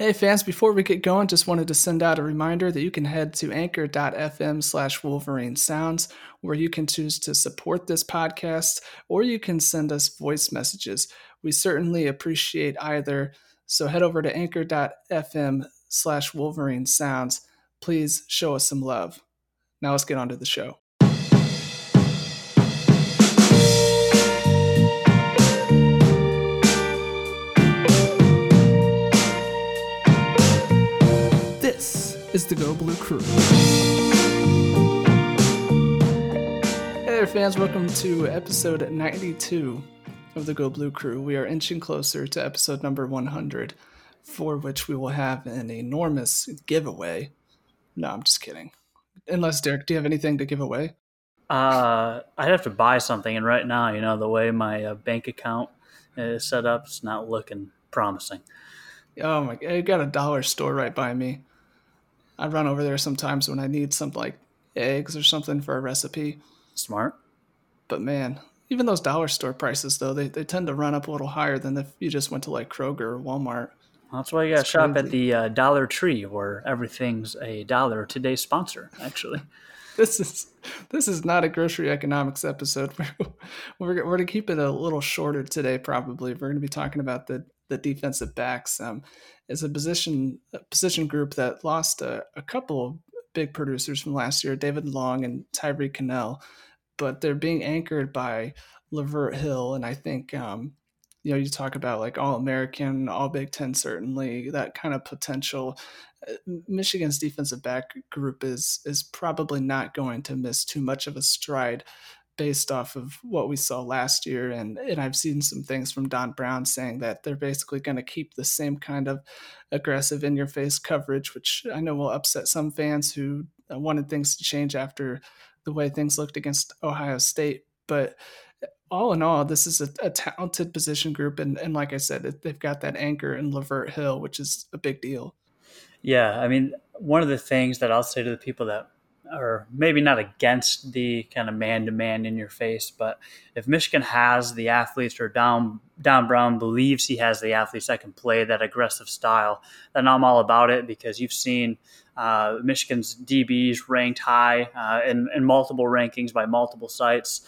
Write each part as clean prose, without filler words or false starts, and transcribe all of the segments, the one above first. Hey fans, before we get going, just wanted to send out a reminder that you can head to Anchor.fm/Wolverine Sounds, where you can choose to support this podcast, or you can send us voice messages. We certainly appreciate either, so head over to Anchor.fm/Wolverine Sounds. Please show us some love. Now let's get on to the show. Is the Go Blue Crew. Hey there fans, welcome to episode 92 of the Go Blue Crew. We are inching closer to episode number 100, for which we will have an enormous giveaway. No, I'm just kidding. Unless, Derek, do you have anything to give away? I'd have to buy something, and right now, you know, the way my bank account is set up, it's not looking promising. Oh my God, I got a dollar store right by me. I run over there sometimes when I need something like eggs or something for a recipe. Smart. But man, even those dollar store prices, though, they tend to run up a little higher than if you just went to like Kroger or Walmart. That's why you got to shop at the Dollar Tree, where everything's a dollar. Today's sponsor, actually. This is not a grocery economics episode. We're going to keep it a little shorter today, probably. We're going to be talking about the defensive backs. Is a position group that lost a couple of big producers from last year, David Long and Tyree Cannell, but they're being anchored by Lavert Hill. And I think, you know, you talk about like All-American, All-Big Ten, certainly, that kind of potential. Michigan's defensive back group is probably not going to miss too much of a stride based off of what we saw last year. And I've seen some things from Don Brown saying that they're basically going to keep the same kind of aggressive in-your-face coverage, which I know will upset some fans who wanted things to change after the way things looked against Ohio State. But all in all, this is a talented position group. And like I said, they've got that anchor in Lavert Hill, which is a big deal. Yeah, I mean, one of the things that I'll say to the people that or maybe not against the kind of man-to-man in your face, but if Michigan has the athletes or Don Brown believes he has the athletes that can play that aggressive style, then I'm all about it, because you've seen Michigan's DBs ranked high in multiple rankings by multiple sites.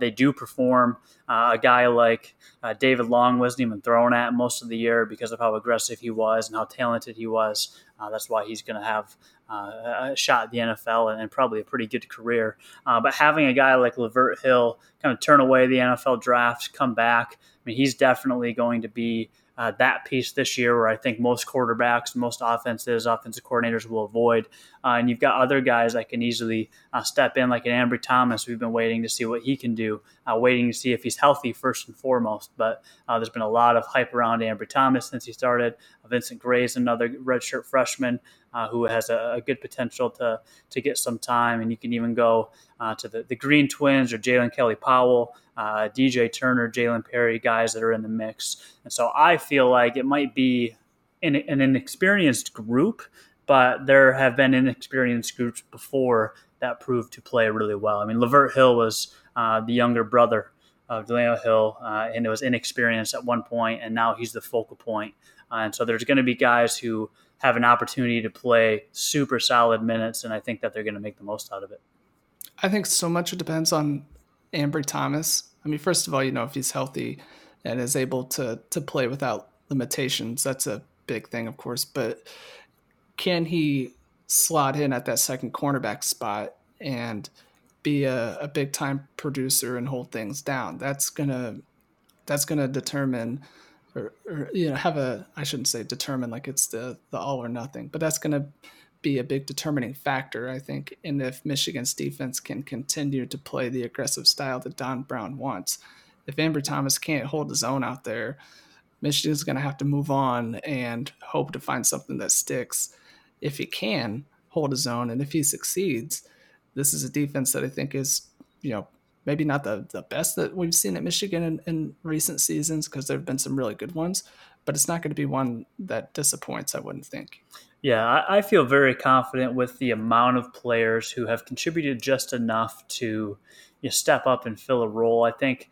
They do perform. A guy like David Long wasn't even thrown at most of the year because of how aggressive he was and how talented he was. That's why he's going to have a shot at the NFL and probably a pretty good career. But having a guy like Lavert Hill kind of turn away the NFL draft, come back, I mean, he's definitely going to be that piece this year where I think most quarterbacks, most offensive coordinators will avoid. And you've got other guys that can easily step in, like an Ambry Thomas. We've been waiting to see what he can do, waiting to see if he's healthy first and foremost. But there's been a lot of hype around Ambry Thomas since he started. Vincent Gray is another redshirt freshman who has a good potential to get some time. And you can even go to the Green Twins or Jalen Kelly Powell, DJ Turner, Jalen Perry, guys that are in the mix. And so I feel like it might be an inexperienced group, but there have been inexperienced groups before that proved to play really well. I mean, Lavert Hill was the younger brother of Delano Hill, and it was inexperienced at one point, and now he's the focal point. And so there's going to be guys who have an opportunity to play super solid minutes, and I think that they're going to make the most out of it. I think so much it depends on Ambry Thomas. I mean, first of all, you know, if he's healthy and is able to play without limitations, that's a big thing, of course. But can he slot in at that second cornerback spot and be a big-time producer and hold things down? That's gonna determine, or you know, I shouldn't say determine like it's the all or nothing, but that's gonna be a big determining factor, I think, and if Michigan's defense can continue to play the aggressive style that Don Brown wants. If Ambry Thomas can't hold his own out there, Michigan's going to have to move on and hope to find something that sticks. If he can hold his own and if he succeeds, this is a defense that I think is, you know, maybe not the best that we've seen at Michigan in recent seasons, because there have been some really good ones, but it's not going to be one that disappoints, I wouldn't think. Yeah, I feel very confident with the amount of players who have contributed just enough to, you know, step up and fill a role. I think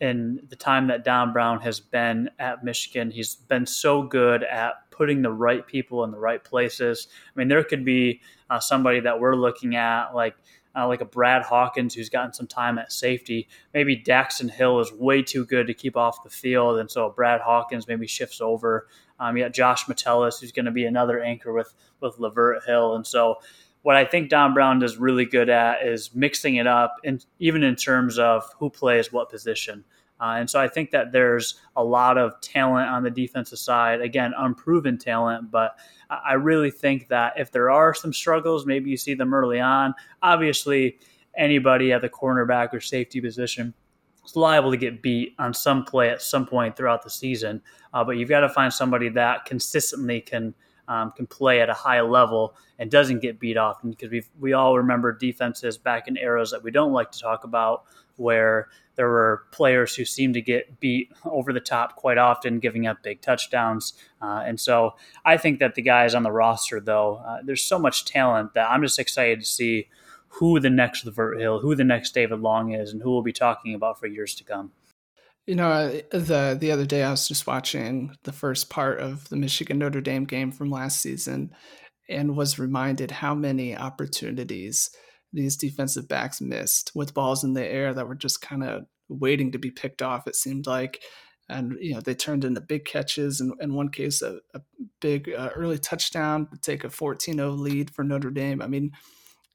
in the time that Don Brown has been at Michigan, he's been so good at putting the right people in the right places. I mean, there could be somebody that we're looking at, like a Brad Hawkins, who's gotten some time at safety. Maybe Daxton Hill is way too good to keep off the field, and so Brad Hawkins maybe shifts over. You got Josh Metellus, who's going to be another anchor with Lavert Hill. And so what I think Don Brown is really good at is mixing it up, and even in terms of who plays what position. And so I think that there's a lot of talent on the defensive side. Again, unproven talent, but I really think that if there are some struggles, maybe you see them early on. Obviously, anybody at the cornerback or safety position is liable to get beat on some play at some point throughout the season. But you've got to find somebody that consistently can play at a high level and doesn't get beat often, because we all remember defenses back in eras that we don't like to talk about, where there were players who seemed to get beat over the top quite often, giving up big touchdowns. And so I think that the guys on the roster, though, there's so much talent that I'm just excited to see who the next Lavert Hill, who the next David Long is, and who we'll be talking about for years to come. You know, the other day I was just watching the first part of the Michigan-Notre Dame game from last season and was reminded how many opportunities these defensive backs missed with balls in the air that were just kind of waiting to be picked off, it seemed like. And, you know, they turned into big catches. And in one case, a big early touchdown would take a 14-0 lead for Notre Dame. I mean,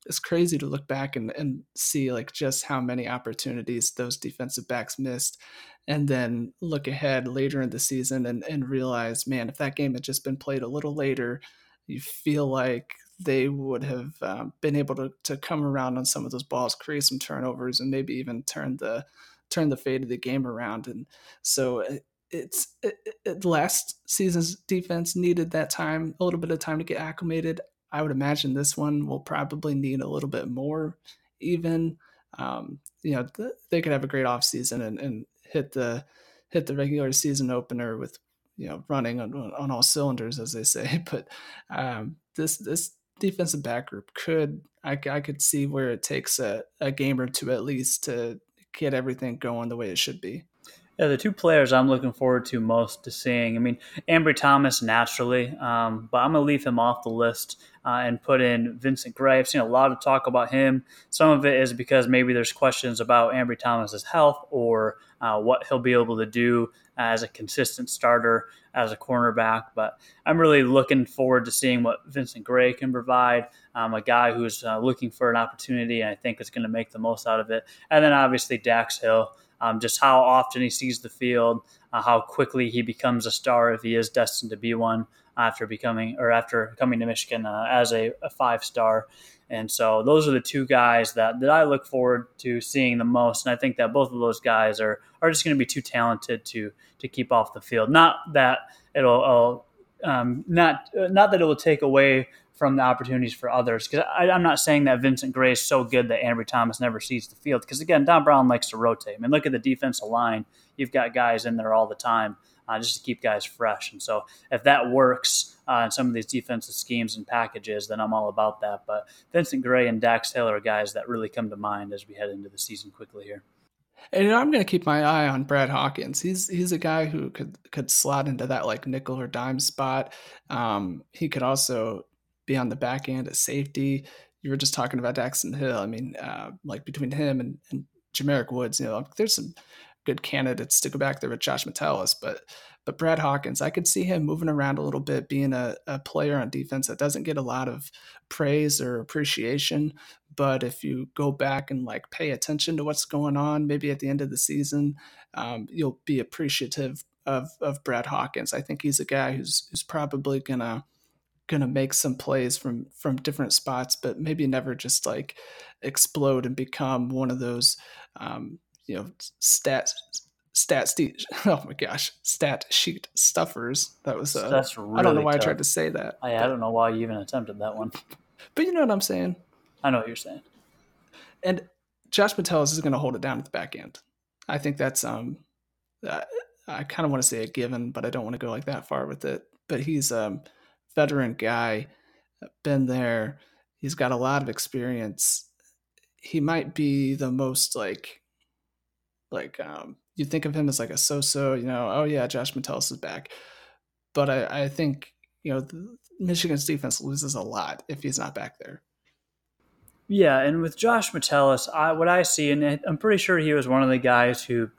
it's crazy to look back and see like just how many opportunities those defensive backs missed, and then look ahead later in the season and realize, man, if that game had just been played a little later, you feel like they would have been able to come around on some of those balls, create some turnovers, and maybe even turn the fate of the game around. And so it's last season's defense needed that time, a little bit of time to get acclimated. I would imagine this one will probably need a little bit more even. They could have a great offseason and hit the regular season opener with, you know, running on all cylinders, as they say. But this defensive back group could see where it takes a game or two at least to get everything going the way it should be. Yeah, the two players I'm looking forward to most to seeing. I mean, Ambry Thomas naturally, but I'm going to leave him off the list and put in Vincent Gray. I've seen a lot of talk about him. Some of it is because maybe there's questions about Ambry Thomas's health or what he'll be able to do as a consistent starter, as a cornerback. But I'm really looking forward to seeing what Vincent Gray can provide, a guy who's looking for an opportunity, and I think is going to make the most out of it. And then obviously Dax Hill. Just how often he sees the field, how quickly he becomes a star if he is destined to be one after coming to Michigan as a five-star. And so those are the two guys that I look forward to seeing the most. And I think that both of those guys are just going to be too talented to keep off the field. Not that it will take away from the opportunities for others, because I'm not saying that Vincent Gray is so good that Ambry Thomas never sees the field, because, again, Don Brown likes to rotate. I mean, look at the defensive line. You've got guys in there all the time just to keep guys fresh. And so if that works in some of these defensive schemes and packages, then I'm all about that. But Vincent Gray and Dax Taylor are guys that really come to mind as we head into the season quickly here. And, you know, I'm going to keep my eye on Brad Hawkins. He's a guy who could slot into that like nickel or dime spot. He could also be on the back end at safety. You were just talking about Daxton Hill. I mean, like between him and Jameeric Woods, you know, there's some good candidates to go back there with Josh Metellus, but Brad Hawkins, I could see him moving around a little bit, being a player on defense that doesn't get a lot of praise or appreciation. But if you go back and like pay attention to what's going on, maybe at the end of the season, you'll be appreciative of Brad Hawkins. I think he's a guy who's probably gonna make some plays from different spots, but maybe never just like explode and become one of those, stat sheet stuffers. That was that's really I don't know why tough. I tried to say that. I don't know why you even attempted that one. But you know what I'm saying. I know what you're saying. And Josh Metellus is going to hold it down at the back end. I think that's I kind of want to say a given, but I don't want to go like that far with it. But he's veteran guy, been there. He's got a lot of experience. He might be the most you think of him as like a so-so, you know, oh yeah, Josh Metellus is back. But I think you know, Michigan's defense loses a lot if he's not back there. Yeah, and with Josh Metellus, what I see, and I'm pretty sure he was one of the guys who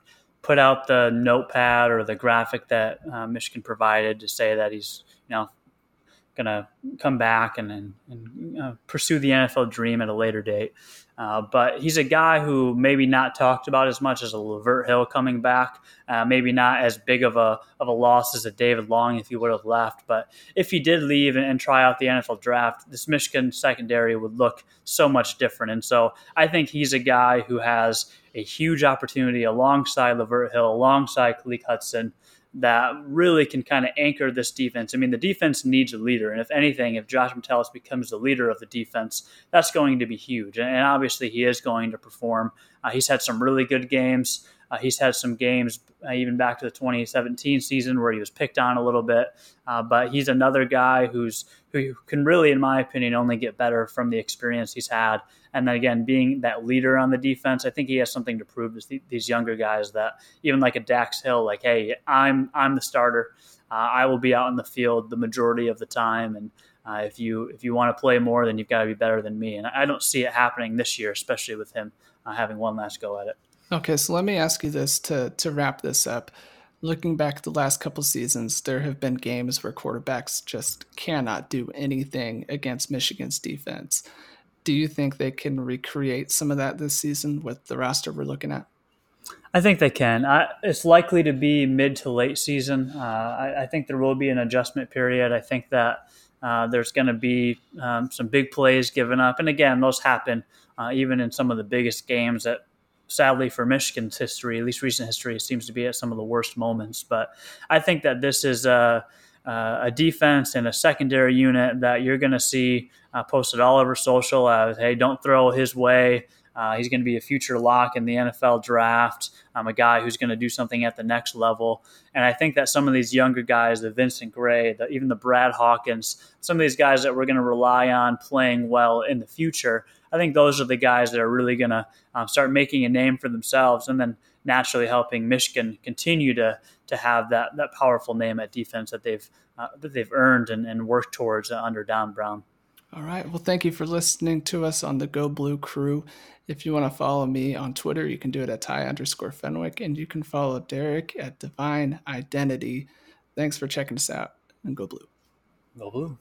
put out the notepad or the graphic that Michigan provided to say that he's, you know, going to come back and pursue the NFL dream at a later date. But he's a guy who maybe not talked about as much as a Lavert Hill coming back, maybe not as big of a loss as a David Long if he would have left. But if he did leave and try out the NFL draft, this Michigan secondary would look so much different. And so I think he's a guy who has a huge opportunity alongside Lavert Hill, alongside Khaliq Hudson, that really can kind of anchor this defense. I mean, the defense needs a leader. And if anything, if Josh Metellus becomes the leader of the defense, that's going to be huge. And obviously he is going to perform. He's had some really good games. He's had some games even back to the 2017 season where he was picked on a little bit. But he's another guy who can really, in my opinion, only get better from the experience he's had. And then again, being that leader on the defense, I think he has something to prove to these younger guys that even like a Dax Hill, like, hey, I'm the starter. I will be out in the field the majority of the time. And if you want to play more, then you've got to be better than me. And I don't see it happening this year, especially with him having one last go at it. Okay, so let me ask you this to wrap this up. Looking back at the last couple seasons, there have been games where quarterbacks just cannot do anything against Michigan's defense. Do you think they can recreate some of that this season with the roster we're looking at? I think they can. It's likely to be mid to late season. I think there will be an adjustment period. I think that there's going to be some big plays given up. And again, those happen even in some of the biggest games that, sadly for Michigan's history, at least recent history, it seems to be at some of the worst moments. But I think that this is a defense and a secondary unit that you're going to see posted all over social as, hey, don't throw his way. He's going to be a future lock in the NFL draft, a guy who's going to do something at the next level. And I think that some of these younger guys, the Vincent Gray, even the Brad Hawkins, some of these guys that we're going to rely on playing well in the future, I think those are the guys that are really going to start making a name for themselves and then naturally helping Michigan continue to have that powerful name at defense that they've earned and worked towards under Don Brown. All right. Well, thank you for listening to us on the Go Blue Crew. If you want to follow me on Twitter, you can do it at Ty_Fenwick, and you can follow Derek at Divine Identity. Thanks for checking us out, and Go Blue. Go Blue.